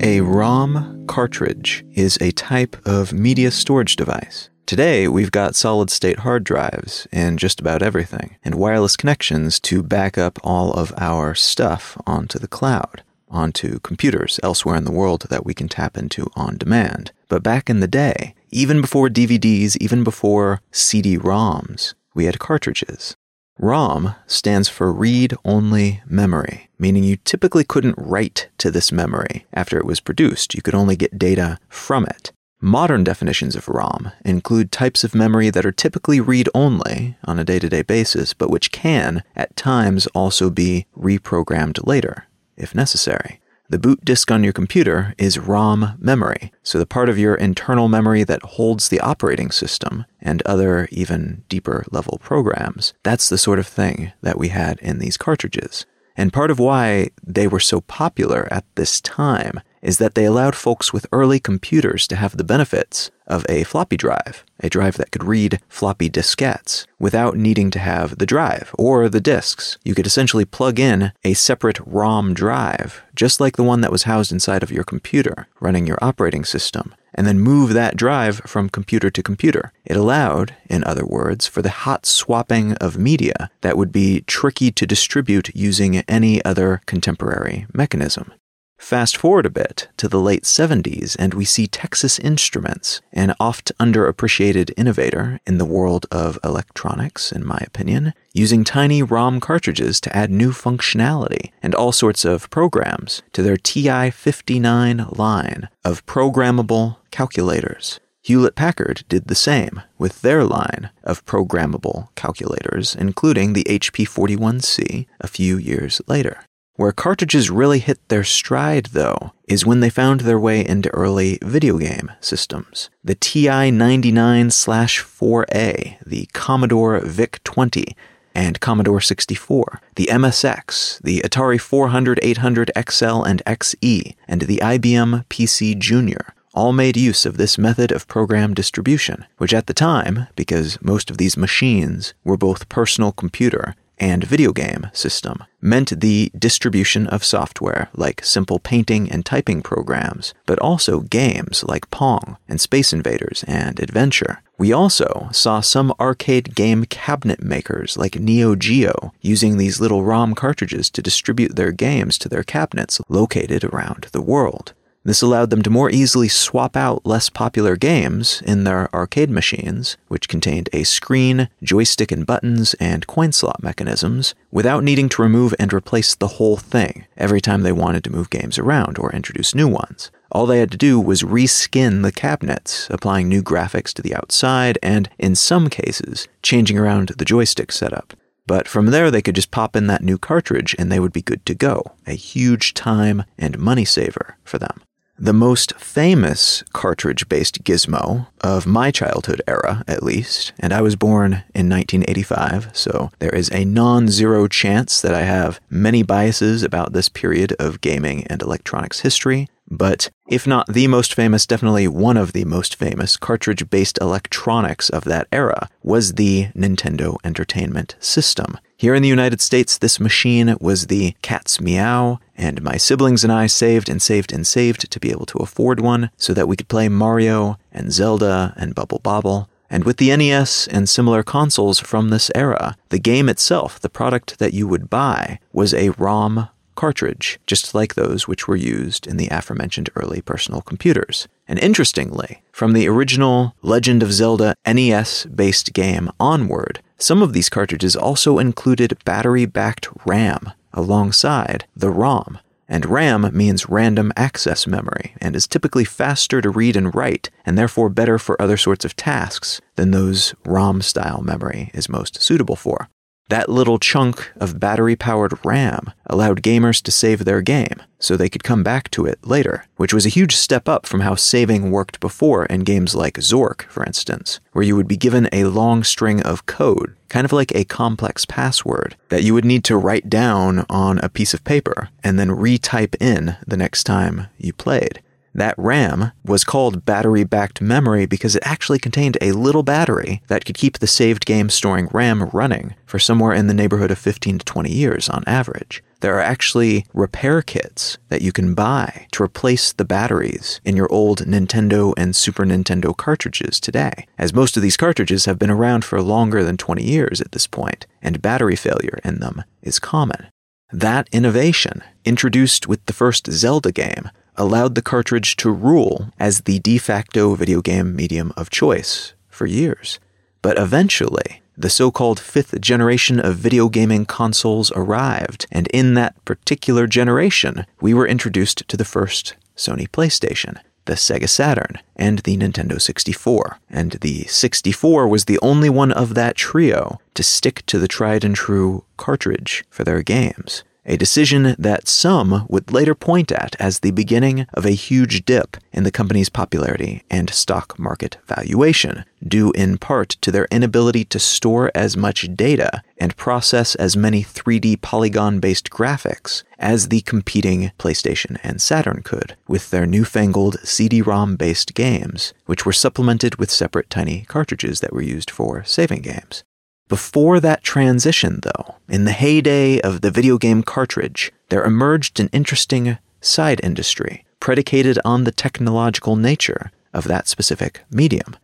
A ROM cartridge is a type of media storage device. Today, we've got solid-state hard drives in just about everything, and wireless connections to back up all of our stuff onto the cloud, onto computers elsewhere in the world that we can tap into on demand. But back in the day, even before DVDs, even before CD-ROMs, we had cartridges. ROM stands for read-only memory, meaning you typically couldn't write to this memory after it was produced. You could only get data from it. Modern definitions of ROM include types of memory that are typically read-only on a day-to-day basis, but which can, at times, also be reprogrammed later, if necessary. The boot disk on your computer is ROM memory, so the part of your internal memory that holds the operating system and other, even deeper-level programs. That's the sort of thing that we had in these cartridges. And part of why they were so popular at this time is that they allowed folks with early computers to have the benefits of a floppy drive, a drive that could read floppy diskettes without needing to have the drive or the disks. You could essentially plug in a separate ROM drive, just like the one that was housed inside of your computer, running your operating system, and then move that drive from computer to computer. It allowed, in other words, for the hot swapping of media that would be tricky to distribute using any other contemporary mechanism. Fast forward a bit to the late 70s, and we see Texas Instruments, an oft underappreciated innovator in the world of electronics, in my opinion, using tiny ROM cartridges to add new functionality and all sorts of programs to their TI-59 line of programmable calculators. Hewlett-Packard did the same with their line of programmable calculators, including the HP-41C a few years later. Where cartridges really hit their stride, though, is when they found their way into early video game systems. The TI-99/4A, the Commodore VIC-20, and Commodore 64, the MSX, the Atari 400, 800XL, and XE, and the IBM PC Jr. all made use of this method of program distribution, which at the time, because most of these machines were both personal computer and video game system, meant the distribution of software like simple painting and typing programs, but also games like Pong and Space Invaders and Adventure. We also saw some arcade game cabinet makers like Neo Geo using these little ROM cartridges to distribute their games to their cabinets located around the world. This allowed them to more easily swap out less popular games in their arcade machines, which contained a screen, joystick and buttons, and coin slot mechanisms, without needing to remove and replace the whole thing every time they wanted to move games around or introduce new ones. All they had to do was reskin the cabinets, applying new graphics to the outside and, in some cases, changing around the joystick setup. But from there, they could just pop in that new cartridge and they would be good to go. A huge time and money saver for them. The most famous cartridge-based gizmo of my childhood era, at least, and I was born in 1985, so there is a non-zero chance that I have many biases about this period of gaming and electronics history, but if not the most famous, definitely one of the most famous cartridge-based electronics of that era was the Nintendo Entertainment System. Here in the United States, this machine was the cat's meow, and my siblings and I saved and saved and saved to be able to afford one so that we could play Mario and Zelda and Bubble Bobble. And with the NES and similar consoles from this era, the game itself, the product that you would buy, was a ROM cartridge, just like those which were used in the aforementioned early personal computers. And interestingly, from the original Legend of Zelda NES-based game onward, some of these cartridges also included battery-backed RAM alongside the ROM, and RAM means random access memory and is typically faster to read and write and therefore better for other sorts of tasks than those ROM-style memory is most suitable for. That little chunk of battery-powered RAM allowed gamers to save their game so they could come back to it later, which was a huge step up from how saving worked before in games like Zork, for instance, where you would be given a long string of code, kind of like a complex password, that you would need to write down on a piece of paper and then retype in the next time you played. That RAM was called battery-backed memory because it actually contained a little battery that could keep the saved game storing RAM running for somewhere in the neighborhood of 15 to 20 years on average. There are actually repair kits that you can buy to replace the batteries in your old Nintendo and Super Nintendo cartridges today, as most of these cartridges have been around for longer than 20 years at this point, and battery failure in them is common. That innovation, introduced with the first Zelda game, allowed the cartridge to rule as the de facto video game medium of choice for years. But eventually, the so-called fifth generation of video gaming consoles arrived, and in that particular generation, we were introduced to the first Sony PlayStation, the Sega Saturn, and the Nintendo 64. And the 64 was the only one of that trio to stick to the tried-and-true cartridge for their games, a decision that some would later point at as the beginning of a huge dip in the company's popularity and stock market valuation, due in part to their inability to store as much data and process as many 3D polygon-based graphics as the competing PlayStation and Saturn could, with their newfangled CD-ROM-based games, which were supplemented with separate tiny cartridges that were used for saving games. Before that transition, though, in the heyday of the video game cartridge, there emerged an interesting side industry predicated on the technological nature of that specific medium.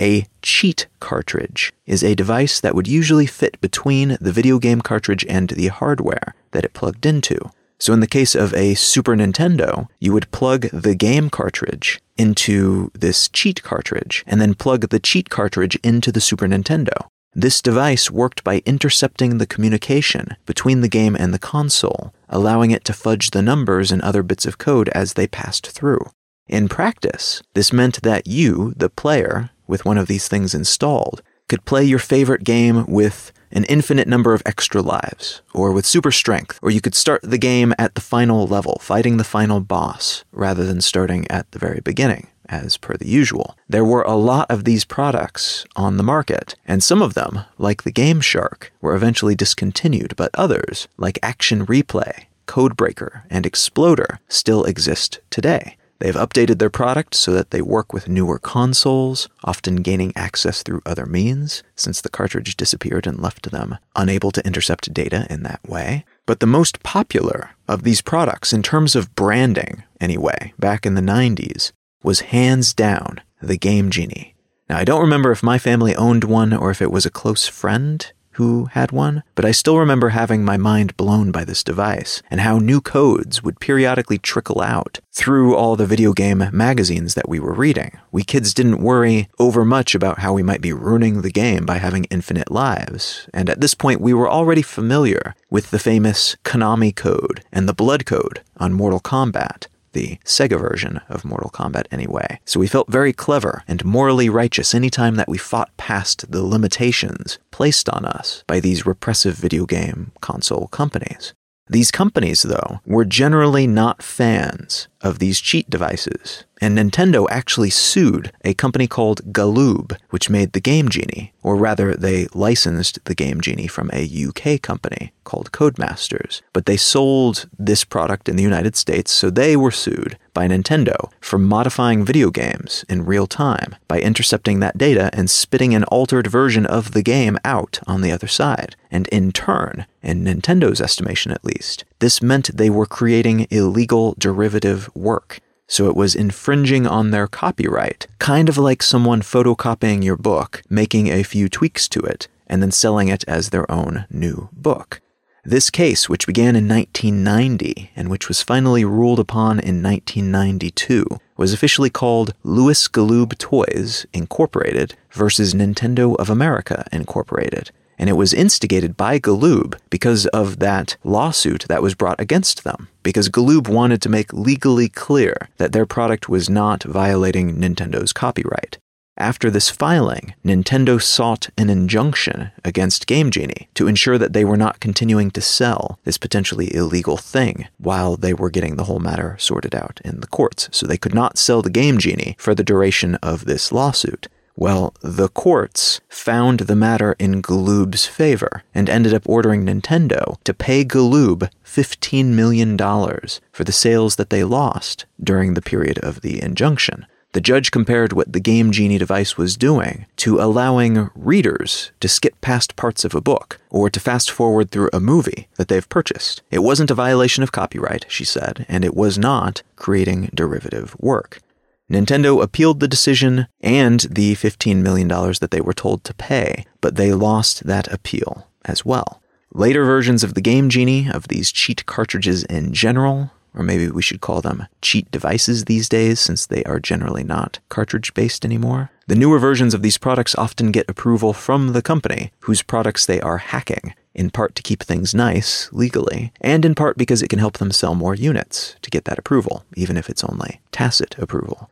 A cheat cartridge is a device that would usually fit between the video game cartridge and the hardware that it plugged into. So in the case of a Super Nintendo, you would plug the game cartridge into this cheat cartridge, and then plug the cheat cartridge into the Super Nintendo. This device worked by intercepting the communication between the game and the console, allowing it to fudge the numbers and other bits of code as they passed through. In practice, this meant that you, the player, with one of these things installed, could play your favorite game with an infinite number of extra lives, or with super strength, or you could start the game at the final level, fighting the final boss, rather than starting at the very beginning, as per the usual. There were a lot of these products on the market, and some of them, like the Game Shark, were eventually discontinued, but others, like Action Replay, Codebreaker, and Exploder, still exist today. They've updated their product so that they work with newer consoles, often gaining access through other means, since the cartridge disappeared and left them unable to intercept data in that way. But the most popular of these products, in terms of branding anyway, back in the 90s, was hands down the Game Genie. Now, I don't remember if my family owned one or if it was a close friend who had one, but I still remember having my mind blown by this device and how new codes would periodically trickle out through all the video game magazines that we were reading. We kids didn't worry overmuch about how we might be ruining the game by having infinite lives, and at this point we were already familiar with the famous Konami code and the blood code on Mortal Kombat, the Sega version of Mortal Kombat anyway. So we felt very clever and morally righteous anytime that we fought past the limitations placed on us by these repressive video game console companies. These companies, though, were generally not fans of these cheat devices, and Nintendo actually sued a company called Galoob, which made the Game Genie, or rather they licensed the Game Genie from a UK company called Codemasters, but they sold this product in the United States, so they were sued by Nintendo for modifying video games in real time by intercepting that data and spitting an altered version of the game out on the other side. And in turn, in Nintendo's estimation at least, this meant they were creating illegal derivative work. So it was infringing on their copyright, kind of like someone photocopying your book, making a few tweaks to it, and then selling it as their own new book. This case, which began in 1990 and which was finally ruled upon in 1992, was officially called Louis Galoob Toys, Incorporated versus Nintendo of America, Incorporated, and it was instigated by Galoob because of that lawsuit that was brought against them, because Galoob wanted to make legally clear that their product was not violating Nintendo's copyright. After this filing, Nintendo sought an injunction against Game Genie to ensure that they were not continuing to sell this potentially illegal thing while they were getting the whole matter sorted out in the courts. So they could not sell the Game Genie for the duration of this lawsuit, Well, the courts found the matter in Galoob's favor and ended up ordering Nintendo to pay Galoob $15 million for the sales that they lost during the period of the injunction. The judge compared what the Game Genie device was doing to allowing readers to skip past parts of a book or to fast-forward through a movie that they've purchased. It wasn't a violation of copyright, she said, and it was not creating derivative work. Nintendo appealed the decision and the $15 million that they were told to pay, but they lost that appeal as well. Later versions of the Game Genie, of these cheat cartridges in general, or maybe we should call them cheat devices these days since they are generally not cartridge-based anymore. The newer versions of these products often get approval from the company whose products they are hacking, in part to keep things nice legally, and in part because it can help them sell more units to get that approval, even if it's only tacit approval.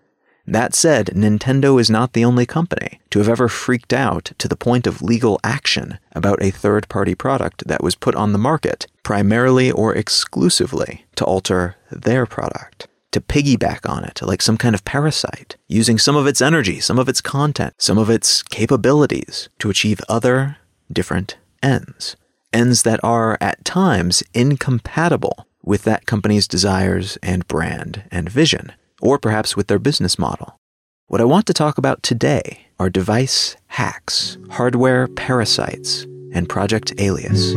That said, Nintendo is not the only company to have ever freaked out to the point of legal action about a third-party product that was put on the market primarily or exclusively to alter their product, to piggyback on it like some kind of parasite, using some of its energy, some of its content, some of its capabilities to achieve other, different ends that are at times incompatible with that company's desires and brand and vision, or perhaps with their business model. What I want to talk about today are device hacks, hardware parasites, and Project Alias.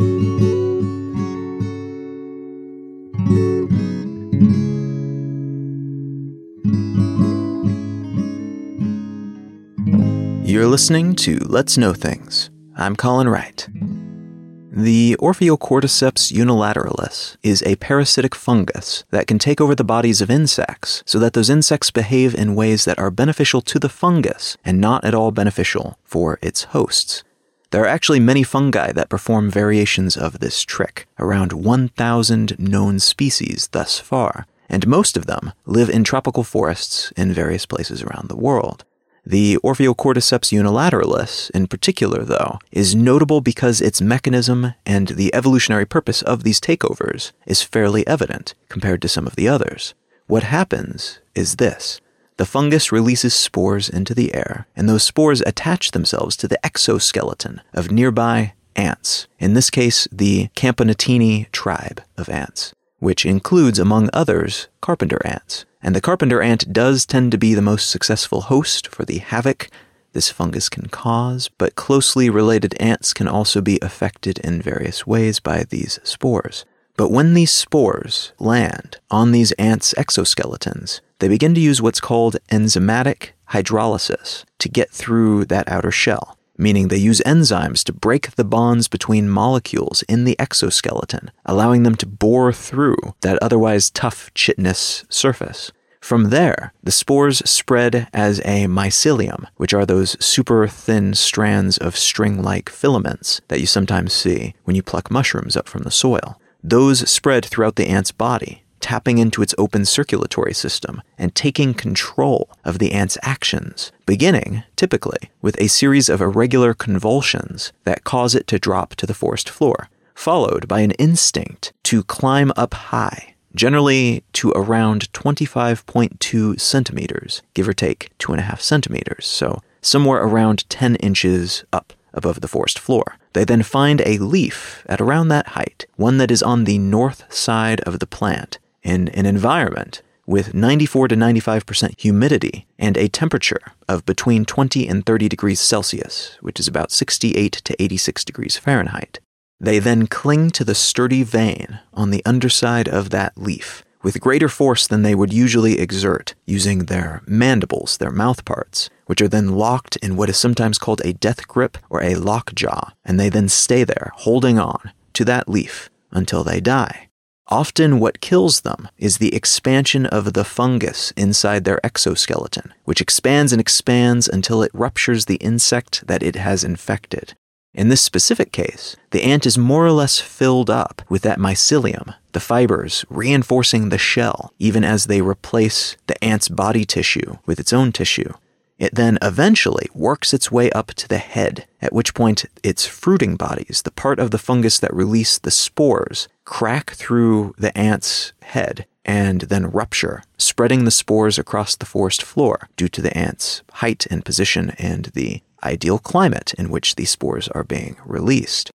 You're listening to Let's Know Things. I'm Colin Wright. The Ophiocordyceps unilateralis is a parasitic fungus that can take over the bodies of insects so that those insects behave in ways that are beneficial to the fungus and not at all beneficial for its hosts. There are actually many fungi that perform variations of this trick, around 1,000 known species thus far, and most of them live in tropical forests in various places around the world. The Ophiocordyceps unilateralis, in particular, though, is notable because its mechanism and the evolutionary purpose of these takeovers is fairly evident compared to some of the others. What happens is this. The fungus releases spores into the air, and those spores attach themselves to the exoskeleton of nearby ants, in this case the Campanatini tribe of ants, which includes, among others, carpenter ants. And the carpenter ant does tend to be the most successful host for the havoc this fungus can cause, but closely related ants can also be affected in various ways by these spores. But when these spores land on these ants' exoskeletons, they begin to use what's called enzymatic hydrolysis to get through that outer shell, meaning they use enzymes to break the bonds between molecules in the exoskeleton, allowing them to bore through that otherwise tough chitinous surface. From there, the spores spread as a mycelium, which are those super thin strands of string-like filaments that you sometimes see when you pluck mushrooms up from the soil. Those spread throughout the ant's body, tapping into its open circulatory system and taking control of the ant's actions, beginning, typically, with a series of irregular convulsions that cause it to drop to the forest floor, followed by an instinct to climb up high, generally to around 25.2 centimeters, give or take 2.5 centimeters, so somewhere around 10 inches up above the forest floor. They then find a leaf at around that height, one that is on the north side of the plant, in an environment with 94 to 95% humidity and a temperature of between 20 and 30 degrees Celsius, which is about 68 to 86 degrees Fahrenheit. They then cling to the sturdy vein on the underside of that leaf with greater force than they would usually exert using their mandibles, their mouth parts, which are then locked in what is sometimes called a death grip or a lockjaw, and they then stay there holding on to that leaf until they die. Often what kills them is the expansion of the fungus inside their exoskeleton, which expands and expands until it ruptures the insect that it has infected. In this specific case, the ant is more or less filled up with that mycelium, the fibers reinforcing the shell, even as they replace the ant's body tissue with its own tissue. It then eventually works its way up to the head, at which point its fruiting bodies, the part of the fungus that release the spores, crack through the ant's head and then rupture, spreading the spores across the forest floor due to the ant's height and position and the ideal climate in which these spores are being released.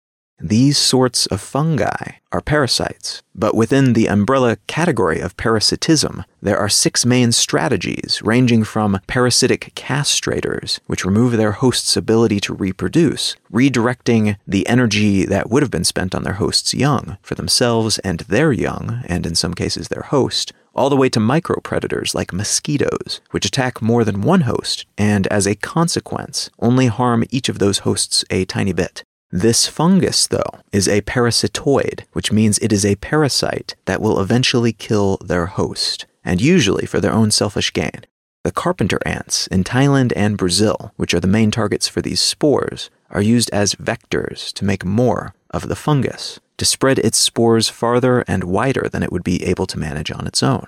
These sorts of fungi are parasites, but within the umbrella category of parasitism, there are 6 main strategies ranging from parasitic castrators, which remove their host's ability to reproduce, redirecting the energy that would have been spent on their host's young for themselves and their young, and in some cases their host, all the way to micropredators like mosquitoes, which attack more than one host and, as a consequence, only harm each of those hosts a tiny bit. This fungus, though, is a parasitoid, which means it is a parasite that will eventually kill their host, and usually for their own selfish gain. The carpenter ants in Thailand and Brazil, which are the main targets for these spores, are used as vectors to make more of the fungus, to spread its spores farther and wider than it would be able to manage on its own.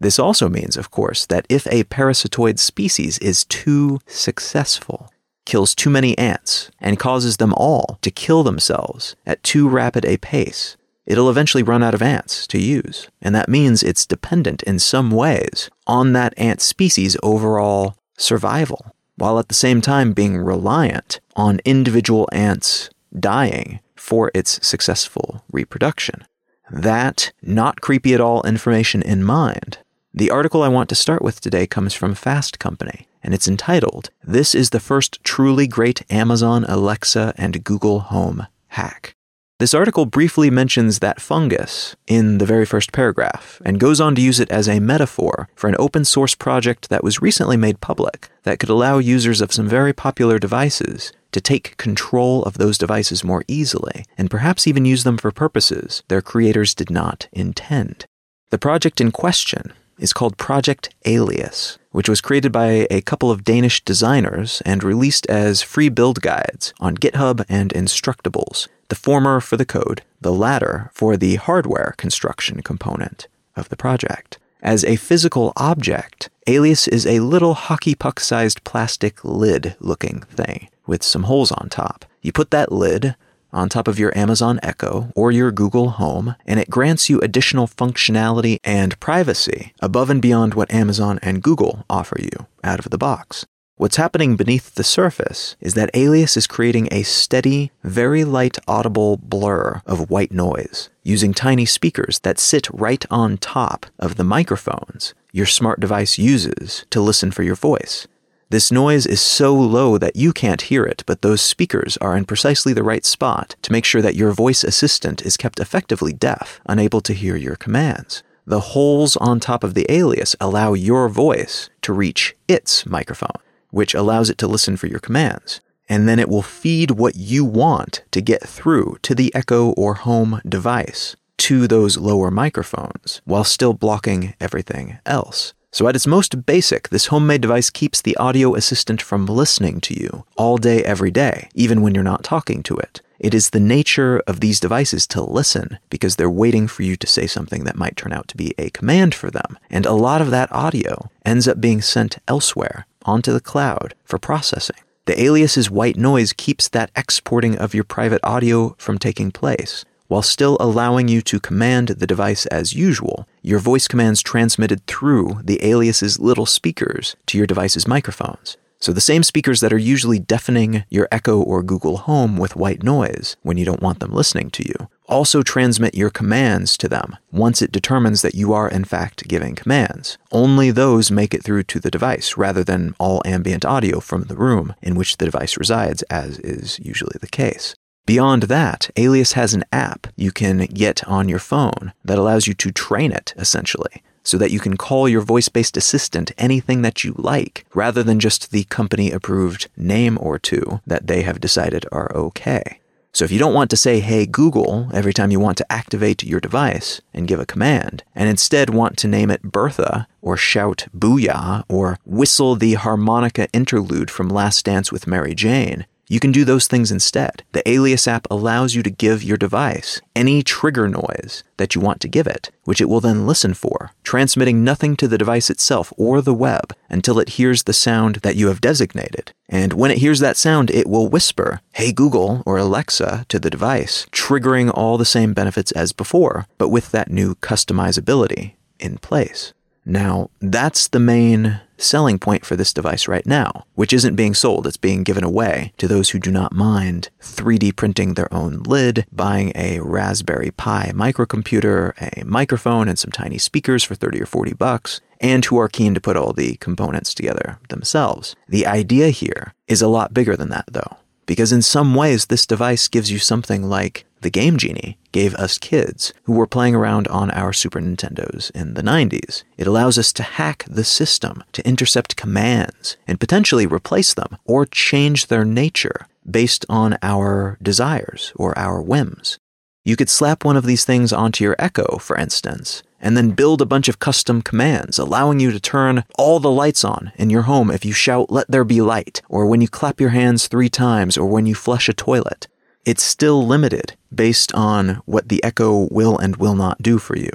This also means, of course, that if a parasitoid species is too successful, kills too many ants, and causes them all to kill themselves at too rapid a pace, it'll eventually run out of ants to use. And that means it's dependent in some ways on that ant species' overall survival, while at the same time being reliant on individual ants dying for its successful reproduction. That, not creepy at all information in mind, the article I want to start with today comes from Fast Company, and it's entitled, "This is the First Truly Great Amazon Alexa and Google Home Hack." This article briefly mentions that fungus in the very first paragraph and goes on to use it as a metaphor for an open source project that was recently made public that could allow users of some very popular devices to take control of those devices more easily and perhaps even use them for purposes their creators did not intend. The project in question is called Project Alias, which was created by a couple of Danish designers and released as free build guides on GitHub and Instructables, the former for the code, the latter for the hardware construction component of the project. As a physical object, Alias is a little hockey puck-sized plastic lid-looking thing with some holes on top. You put that lid on top of your Amazon Echo or your Google Home, and it grants you additional functionality and privacy above and beyond what Amazon and Google offer you out of the box. What's happening beneath the surface is that Alias is creating a steady, very light audible blur of white noise using tiny speakers that sit right on top of the microphones your smart device uses to listen for your voice. This noise is so low that you can't hear it, but those speakers are in precisely the right spot to make sure that your voice assistant is kept effectively deaf, unable to hear your commands. The holes on top of the Alias allow your voice to reach its microphone, which allows it to listen for your commands, and then it will feed what you want to get through to the Echo or Home device to those lower microphones, while still blocking everything else. So at its most basic, this homemade device keeps the audio assistant from listening to you all day, every day, even when you're not talking to it. It is the nature of these devices to listen because they're waiting for you to say something that might turn out to be a command for them. And a lot of that audio ends up being sent elsewhere, onto the cloud, for processing. The Alias's white noise keeps that exporting of your private audio from taking place, while still allowing you to command the device as usual, your voice commands transmitted through the Alias's little speakers to your device's microphones. So the same speakers that are usually deafening your Echo or Google Home with white noise when you don't want them listening to you, also transmit your commands to them once it determines that you are in fact giving commands. Only those make it through to the device, rather than all ambient audio from the room in which the device resides, as is usually the case. Beyond that, Alias has an app you can get on your phone that allows you to train it, essentially, so that you can call your voice-based assistant anything that you like, rather than just the company-approved name or two that they have decided are okay. So if you don't want to say, "Hey Google," every time you want to activate your device and give a command, and instead want to name it Bertha, or shout "Booyah," or whistle the harmonica interlude from Last Dance with Mary Jane, you can do those things instead. The Alias app allows you to give your device any trigger noise that you want to give it, which it will then listen for, transmitting nothing to the device itself or the web until it hears the sound that you have designated. And when it hears that sound, it will whisper, "Hey Google" or "Alexa" to the device, triggering all the same benefits as before, but with that new customizability in place. Now, that's the main selling point for this device right now, which isn't being sold, it's being given away to those who do not mind 3D printing their own lid, buying a Raspberry Pi microcomputer, a microphone, and some tiny speakers for $30 or $40, and who are keen to put all the components together themselves. The idea here is a lot bigger than that, though, because in some ways this device gives you something like the Game Genie gave us kids who were playing around on our Super Nintendos in the 90s. It allows us to hack the system, to intercept commands, and potentially replace them or change their nature based on our desires or our whims. You could slap one of these things onto your Echo, for instance, and then build a bunch of custom commands, allowing you to turn all the lights on in your home if you shout, "Let there be light," or when you clap your hands 3 times, or when you flush a toilet. It's still limited based on what the Echo will and will not do for you.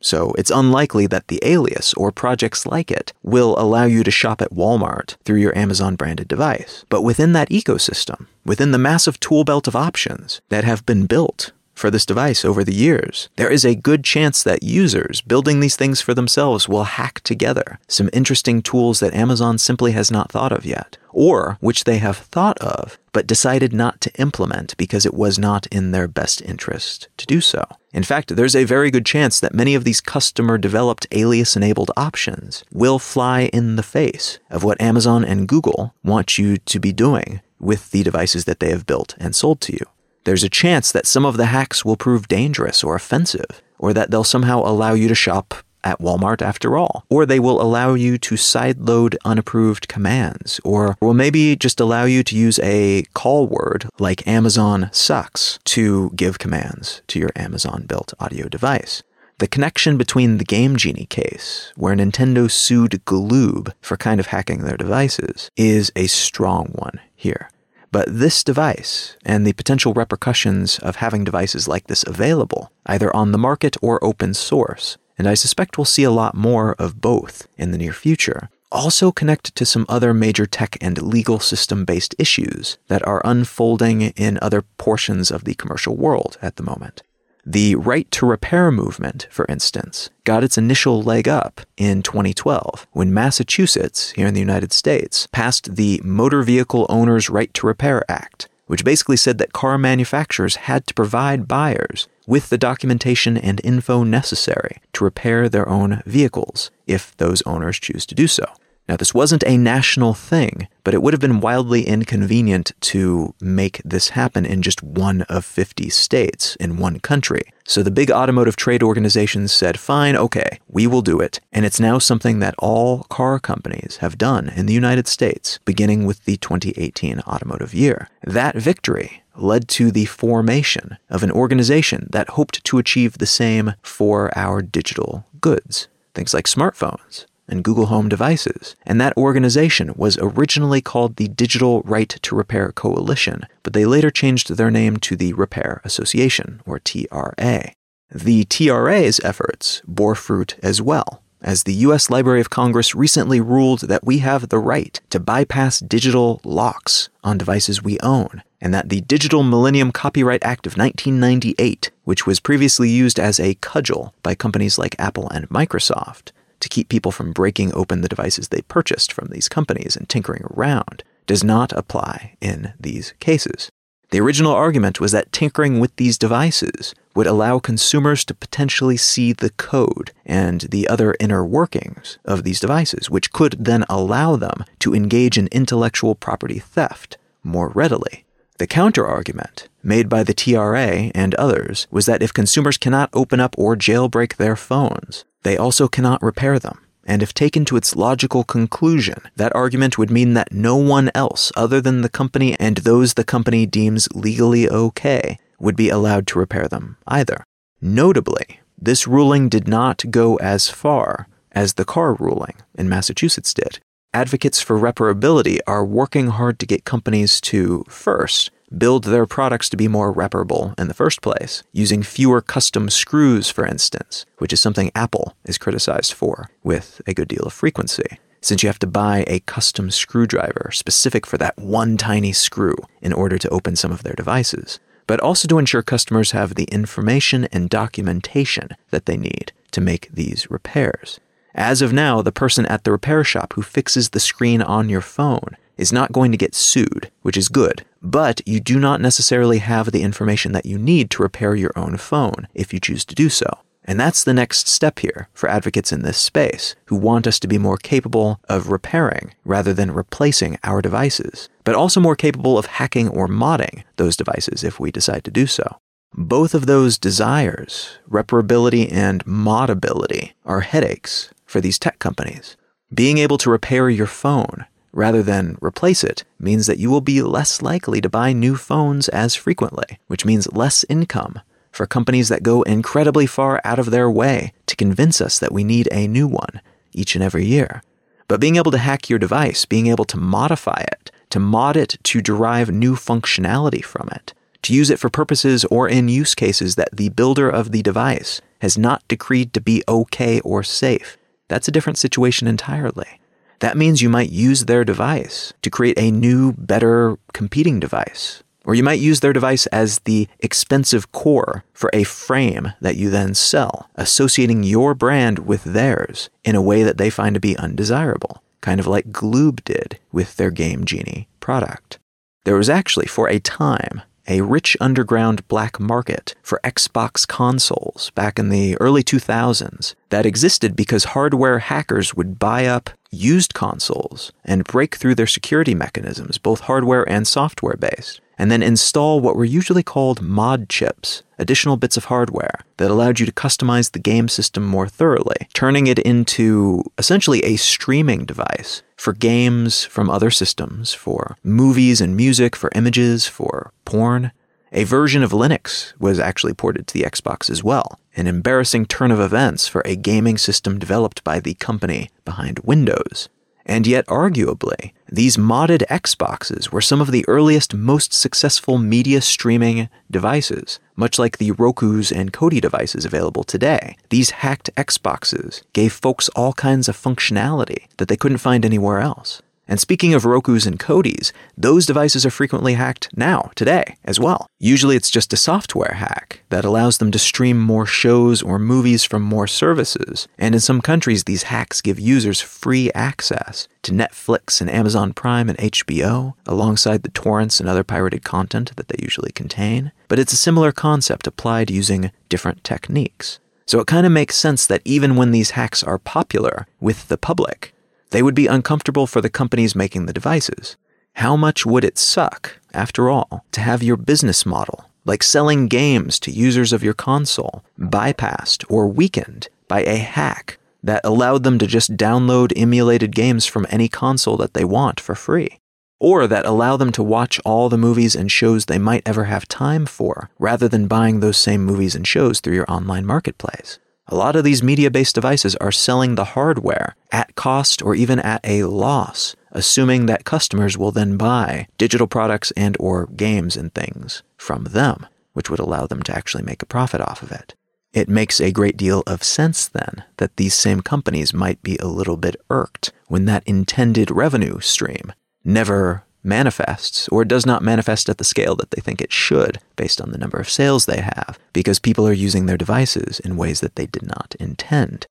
So it's unlikely that the Alias or projects like it will allow you to shop at Walmart through your Amazon-branded device. But within that ecosystem, within the massive tool belt of options that have been built for this device over the years, there is a good chance that users building these things for themselves will hack together some interesting tools that Amazon simply has not thought of yet, or which they have thought of but decided not to implement because it was not in their best interest to do so. In fact, there's a very good chance that many of these customer-developed alias-enabled options will fly in the face of what Amazon and Google want you to be doing with the devices that they have built and sold to you. There's a chance that some of the hacks will prove dangerous or offensive, or that they'll somehow allow you to shop at Walmart after all, or they will allow you to sideload unapproved commands, or will maybe just allow you to use a call word like Amazon sucks to give commands to your Amazon-built audio device. The connection between the Game Genie case, where Nintendo sued Galoob for kind of hacking their devices, is a strong one here. But this device and the potential repercussions of having devices like this available, either on the market or open source, and I suspect we'll see a lot more of both in the near future, also connect to some other major tech and legal system-based issues that are unfolding in other portions of the commercial world at the moment. The right to repair movement, for instance, got its initial leg up in 2012 when Massachusetts, here in the United States, passed the Motor Vehicle Owners' Right to Repair Act, which basically said that car manufacturers had to provide buyers with the documentation and info necessary to repair their own vehicles if those owners choose to do so. Now, this wasn't a national thing, but it would have been wildly inconvenient to make this happen in just one of 50 states in one country. So the big automotive trade organizations said, fine, okay, we will do it. And it's now something that all car companies have done in the United States, beginning with the 2018 automotive year. That victory led to the formation of an organization that hoped to achieve the same for our digital goods, things like smartphones and Google Home devices. And that organization was originally called the Digital Right to Repair Coalition, but they later changed their name to the Repair Association, or TRA. The TRA's efforts bore fruit as well, as the U.S. Library of Congress recently ruled that we have the right to bypass digital locks on devices we own, and that the Digital Millennium Copyright Act of 1998, which was previously used as a cudgel by companies like Apple and Microsoft, to keep people from breaking open the devices they purchased from these companies and tinkering around, does not apply in these cases. The original argument was that tinkering with these devices would allow consumers to potentially see the code and the other inner workings of these devices, which could then allow them to engage in intellectual property theft more readily. The counter-argument made by the TRA and others was that if consumers cannot open up or jailbreak their phones, they also cannot repair them. And if taken to its logical conclusion, that argument would mean that no one else other than the company and those the company deems legally okay would be allowed to repair them either. Notably, this ruling did not go as far as the car ruling in Massachusetts did. Advocates for reparability are working hard to get companies to, first, build their products to be more reparable in the first place, using fewer custom screws, for instance, which is something Apple is criticized for with a good deal of frequency, since you have to buy a custom screwdriver specific for that one tiny screw in order to open some of their devices, but also to ensure customers have the information and documentation that they need to make these repairs. As of now, the person at the repair shop who fixes the screen on your phone is not going to get sued, which is good, but you do not necessarily have the information that you need to repair your own phone if you choose to do so. And that's the next step here for advocates in this space who want us to be more capable of repairing rather than replacing our devices, but also more capable of hacking or modding those devices if we decide to do so. Both of those desires, reparability and moddability, are headaches for these tech companies. Being able to repair your phone rather than replace it means that you will be less likely to buy new phones as frequently, which means less income for companies that go incredibly far out of their way to convince us that we need a new one each and every year. But being able to hack your device, being able to modify it, to mod it to derive new functionality from it, to use it for purposes or in use cases that the builder of the device has not decreed to be okay or safe, that's a different situation entirely. That means you might use their device to create a new, better competing device. Or you might use their device as the expensive core for a frame that you then sell, associating your brand with theirs in a way that they find to be undesirable, kind of like Galoob did with their Game Genie product. There was actually, for a time, a rich underground black market for Xbox consoles back in the early 2000s that existed because hardware hackers would buy up used consoles and break through their security mechanisms, both hardware and software-based, and then install what were usually called mod chips, additional bits of hardware that allowed you to customize the game system more thoroughly, turning it into essentially a streaming device for games from other systems, for movies and music, for images, for porn. A version of Linux was actually ported to the Xbox as well, an embarrassing turn of events for a gaming system developed by the company behind Windows. And yet, arguably, these modded Xboxes were some of the earliest, most successful media streaming devices, much like the Rokus and Kodi devices available today. These hacked Xboxes gave folks all kinds of functionality that they couldn't find anywhere else. And speaking of Rokus and Kodis, those devices are frequently hacked now, today, as well. Usually it's just a software hack that allows them to stream more shows or movies from more services. And in some countries, these hacks give users free access to Netflix and Amazon Prime and HBO, alongside the torrents and other pirated content that they usually contain. But it's a similar concept applied using different techniques. So it kind of makes sense that even when these hacks are popular with the public, they would be uncomfortable for the companies making the devices. How much would it suck, after all, to have your business model, like selling games to users of your console, bypassed or weakened by a hack that allowed them to just download emulated games from any console that they want for free? Or that allow them to watch all the movies and shows they might ever have time for, rather than buying those same movies and shows through your online marketplace? A lot of these media-based devices are selling the hardware at cost or even at a loss, assuming that customers will then buy digital products and or games and things from them, which would allow them to actually make a profit off of it. It makes a great deal of sense, then, that these same companies might be a little bit irked when that intended revenue stream never manifests or does not manifest at the scale that they think it should based on the number of sales they have, because people are using their devices in ways that they did not intend.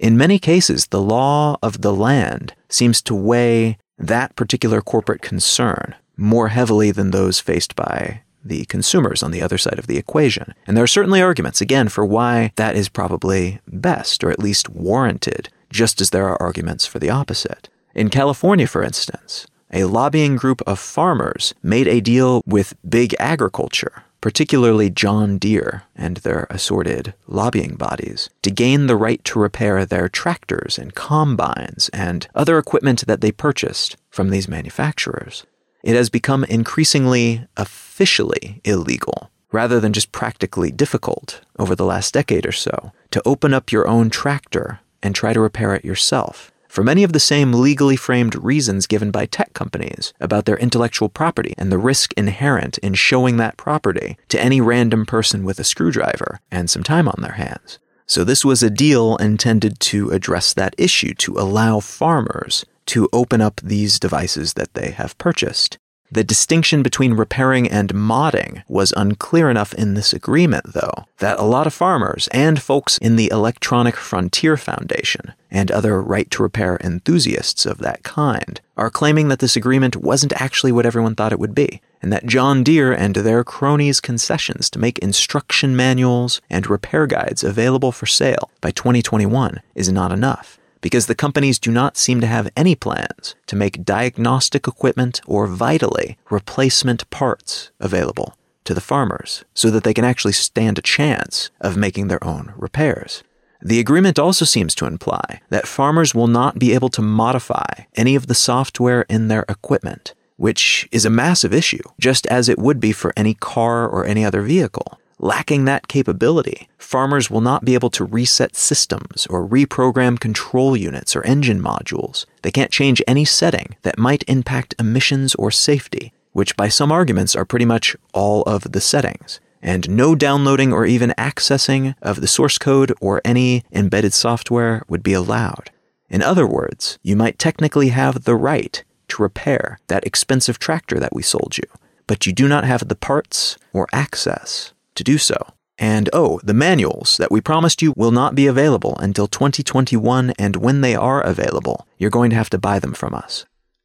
In many cases, the law of the land seems to weigh that particular corporate concern more heavily than those faced by the consumers on the other side of the equation. And there are certainly arguments, again, for why that is probably best, or at least warranted, just as there are arguments for the opposite. In California, for instance, a lobbying group of farmers made a deal with big agriculture, particularly John Deere and their assorted lobbying bodies, to gain the right to repair their tractors and combines and other equipment that they purchased from these manufacturers. It has become increasingly officially illegal, rather than just practically difficult, over the last decade or so, to open up your own tractor and try to repair it yourself, for many of the same legally framed reasons given by tech companies about their intellectual property and the risk inherent in showing that property to any random person with a screwdriver and some time on their hands. So this was a deal intended to address that issue, to allow farmers to open up these devices that they have purchased. The distinction between repairing and modding was unclear enough in this agreement, though, that a lot of farmers and folks in the Electronic Frontier Foundation and other right-to-repair enthusiasts of that kind are claiming that this agreement wasn't actually what everyone thought it would be, and that John Deere and their cronies' concessions to make instruction manuals and repair guides available for sale by 2021 is not enough, because the companies do not seem to have any plans to make diagnostic equipment or, vitally, replacement parts available to the farmers so that they can actually stand a chance of making their own repairs. The agreement also seems to imply that farmers will not be able to modify any of the software in their equipment, which is a massive issue, just as it would be for any car or any other vehicle. Lacking that capability, farmers will not be able to reset systems or reprogram control units or engine modules. They can't change any setting that might impact emissions or safety, which by some arguments are pretty much all of the settings. And no downloading or even accessing of the source code or any embedded software would be allowed. In other words, you might technically have the right to repair that expensive tractor that we sold you, but you do not have the parts or access to do so. And oh, the manuals that we promised you will not be available until 2021, and when they are available, you're going to have to buy them from us.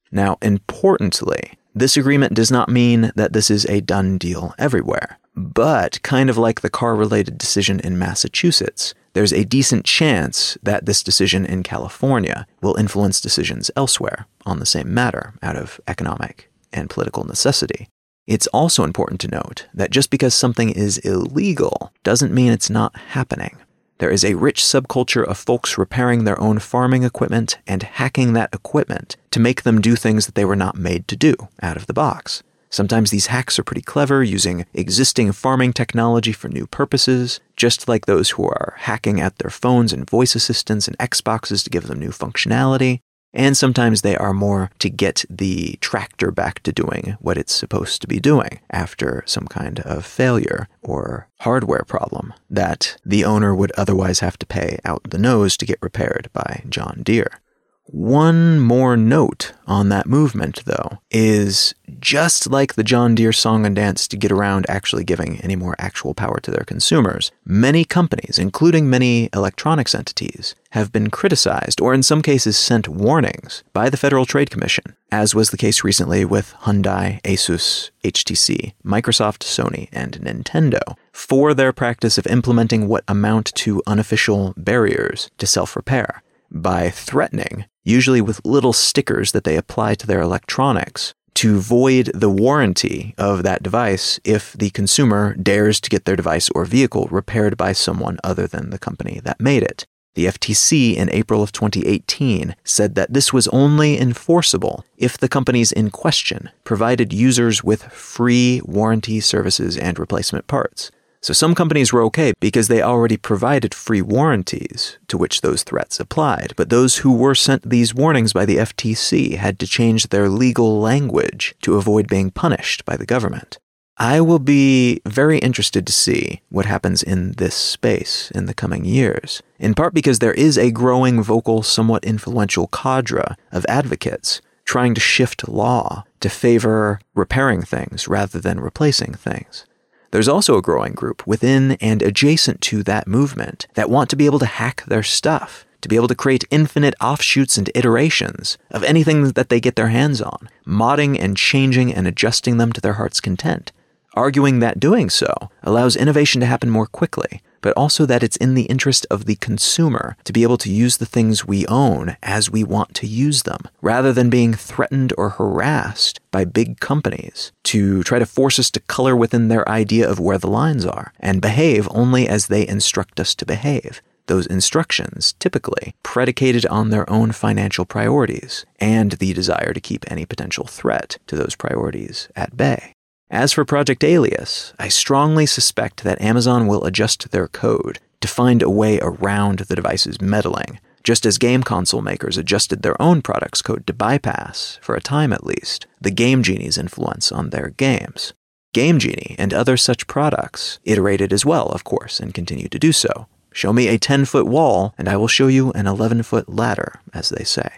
Now, importantly, this agreement does not mean that this is a done deal everywhere, but kind of like the car-related decision in Massachusetts, there's a decent chance that this decision in California will influence decisions elsewhere on the same matter out of economic and political necessity. It's also important to note that just because something is illegal doesn't mean it's not happening. There is a rich subculture of folks repairing their own farming equipment and hacking that equipment to make them do things that they were not made to do out of the box. Sometimes these hacks are pretty clever, using existing farming technology for new purposes, just like those who are hacking at their phones and voice assistants and Xboxes to give them new functionality. And sometimes they are more to get the tractor back to doing what it's supposed to be doing after some kind of failure or hardware problem that the owner would otherwise have to pay out the nose to get repaired by John Deere. One more note on that movement, though, is just like the John Deere song and dance to get around actually giving any more actual power to their consumers, many companies, including many electronics entities, have been criticized or in some cases sent warnings by the Federal Trade Commission, as was the case recently with Hyundai, Asus, HTC, Microsoft, Sony, and Nintendo, for their practice of implementing what amount to unofficial barriers to self-repair by threatening, usually with little stickers that they apply to their electronics, to void the warranty of that device if the consumer dares to get their device or vehicle repaired by someone other than the company that made it. The FTC in April of 2018 said that this was only enforceable if the companies in question provided users with free warranty services and replacement parts. So some companies were okay because they already provided free warranties to which those threats applied, but those who were sent these warnings by the FTC had to change their legal language to avoid being punished by the government. I will be very interested to see what happens in this space in the coming years, in part because there is a growing vocal, somewhat influential cadre of advocates trying to shift law to favor repairing things rather than replacing things. There's also a growing group within and adjacent to that movement that want to be able to hack their stuff, to be able to create infinite offshoots and iterations of anything that they get their hands on, modding and changing and adjusting them to their heart's content, arguing that doing so allows innovation to happen more quickly, but also that it's in the interest of the consumer to be able to use the things we own as we want to use them, rather than being threatened or harassed by big companies to try to force us to color within their idea of where the lines are and behave only as they instruct us to behave. Those instructions typically predicated on their own financial priorities and the desire to keep any potential threat to those priorities at bay. As for Project Alias, I strongly suspect that Amazon will adjust their code to find a way around the device's meddling, just as game console makers adjusted their own products' code to bypass, for a time at least, the Game Genie's influence on their games. Game Genie and other such products iterated as well, of course, and continue to do so. Show me a 10-foot wall, and I will show you an 11-foot ladder, as they say.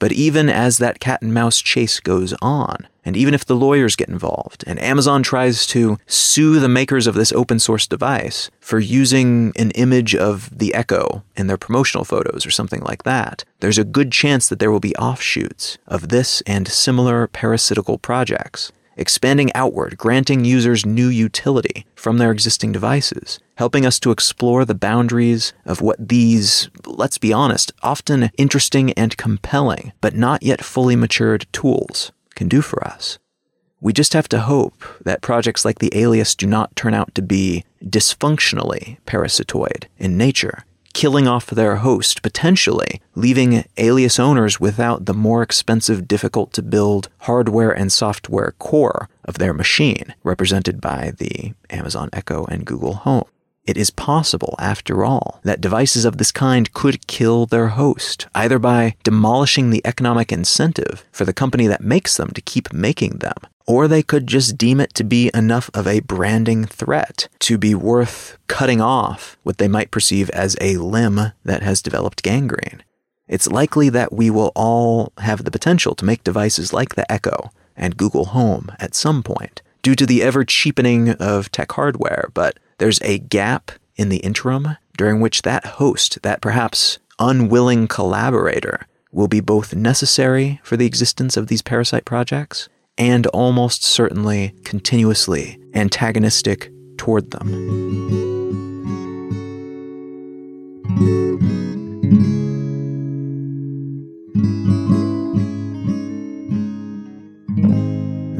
But even as that cat-and-mouse chase goes on, and even if the lawyers get involved, and Amazon tries to sue the makers of this open-source device for using an image of the Echo in their promotional photos or something like that, there's a good chance that there will be offshoots of this and similar parasitical projects, expanding outward, granting users new utility from their existing devices, helping us to explore the boundaries of what these, let's be honest, often interesting and compelling, but not yet fully matured tools can do for us. We just have to hope that projects like the Alias do not turn out to be dysfunctionally parasitoid in nature, killing off their host, potentially leaving Alias owners without the more expensive, difficult-to-build hardware and software core of their machine, represented by the Amazon Echo and Google Home. It is possible, after all, that devices of this kind could kill their host, either by demolishing the economic incentive for the company that makes them to keep making them, or they could just deem it to be enough of a branding threat to be worth cutting off what they might perceive as a limb that has developed gangrene. It's likely that we will all have the potential to make devices like the Echo and Google Home at some point, due to the ever-cheapening of tech hardware, but there's a gap in the interim during which that host, that perhaps unwilling collaborator, will be both necessary for the existence of these parasite projects and almost certainly continuously antagonistic toward them.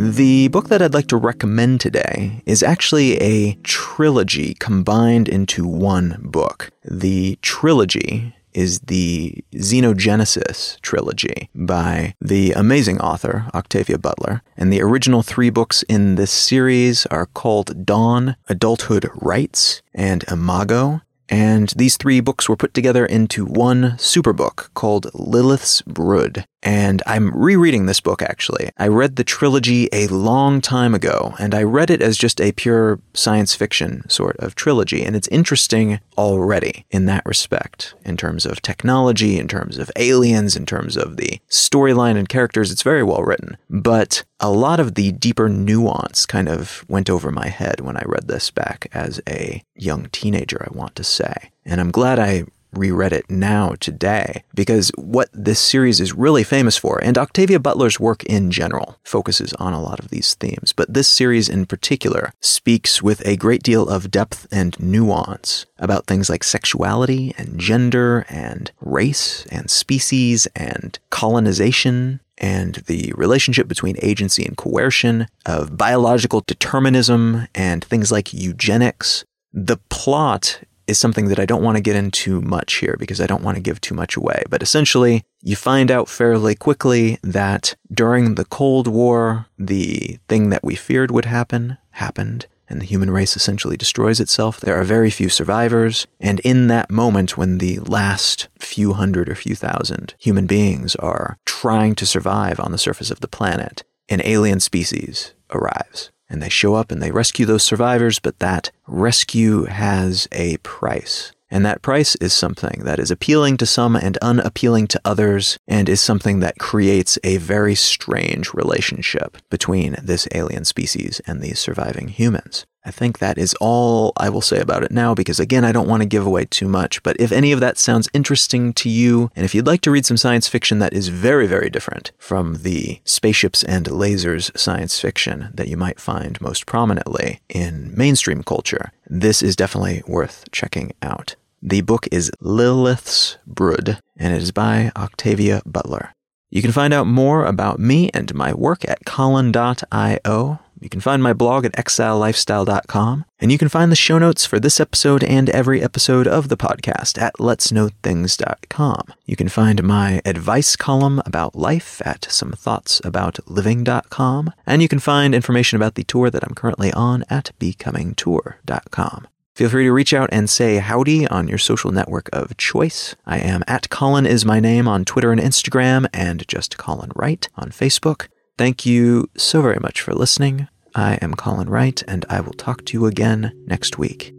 The book that I'd like to recommend today is actually a trilogy combined into one book. The trilogy is the Xenogenesis trilogy by the amazing author Octavia Butler, and the original three books in this series are called Dawn, Adulthood Rights, and Imago, and these three books were put together into one superbook called Lilith's Brood, and I'm rereading this book, actually. I read the trilogy a long time ago, and I read it as just a pure science fiction sort of trilogy, and it's interesting already in that respect, in terms of technology, in terms of aliens, in terms of the storyline and characters. It's very well written, but a lot of the deeper nuance kind of went over my head when I read this back as a young teenager, I want to say, and I'm glad I reread it now today, because what this series is really famous for, and Octavia Butler's work in general, focuses on a lot of these themes, but this series in particular speaks with a great deal of depth and nuance about things like sexuality and gender and race and species and colonization and the relationship between agency and coercion, of biological determinism and things like eugenics. The plot is something that I don't want to get into much here because I don't want to give too much away. But essentially, you find out fairly quickly that during the Cold War, the thing that we feared would happen, happened, and the human race essentially destroys itself. There are very few survivors, and in that moment when the last few hundred or few thousand human beings are trying to survive on the surface of the planet, an alien species arrives. And they show up and they rescue those survivors, but that rescue has a price. And that price is something that is appealing to some and unappealing to others, and is something that creates a very strange relationship between this alien species and these surviving humans. I think that is all I will say about it now, because again, I don't want to give away too much, but if any of that sounds interesting to you, and if you'd like to read some science fiction that is very, very different from the spaceships and lasers science fiction that you might find most prominently in mainstream culture, this is definitely worth checking out. The book is Lilith's Brood, and it is by Octavia Butler. You can find out more about me and my work at colin.io. You can find my blog at exilelifestyle.com, and you can find the show notes for this episode and every episode of the podcast at letsknowthings.com. You can find my advice column about life at somethoughtsaboutliving.com, and you can find information about the tour that I'm currently on at becomingtour.com. Feel free to reach out and say howdy on your social network of choice. I am at Colin is my name on Twitter and Instagram, and just Colin Wright on Facebook. Thank you so very much for listening. I am Colin Wright, and I will talk to you again next week.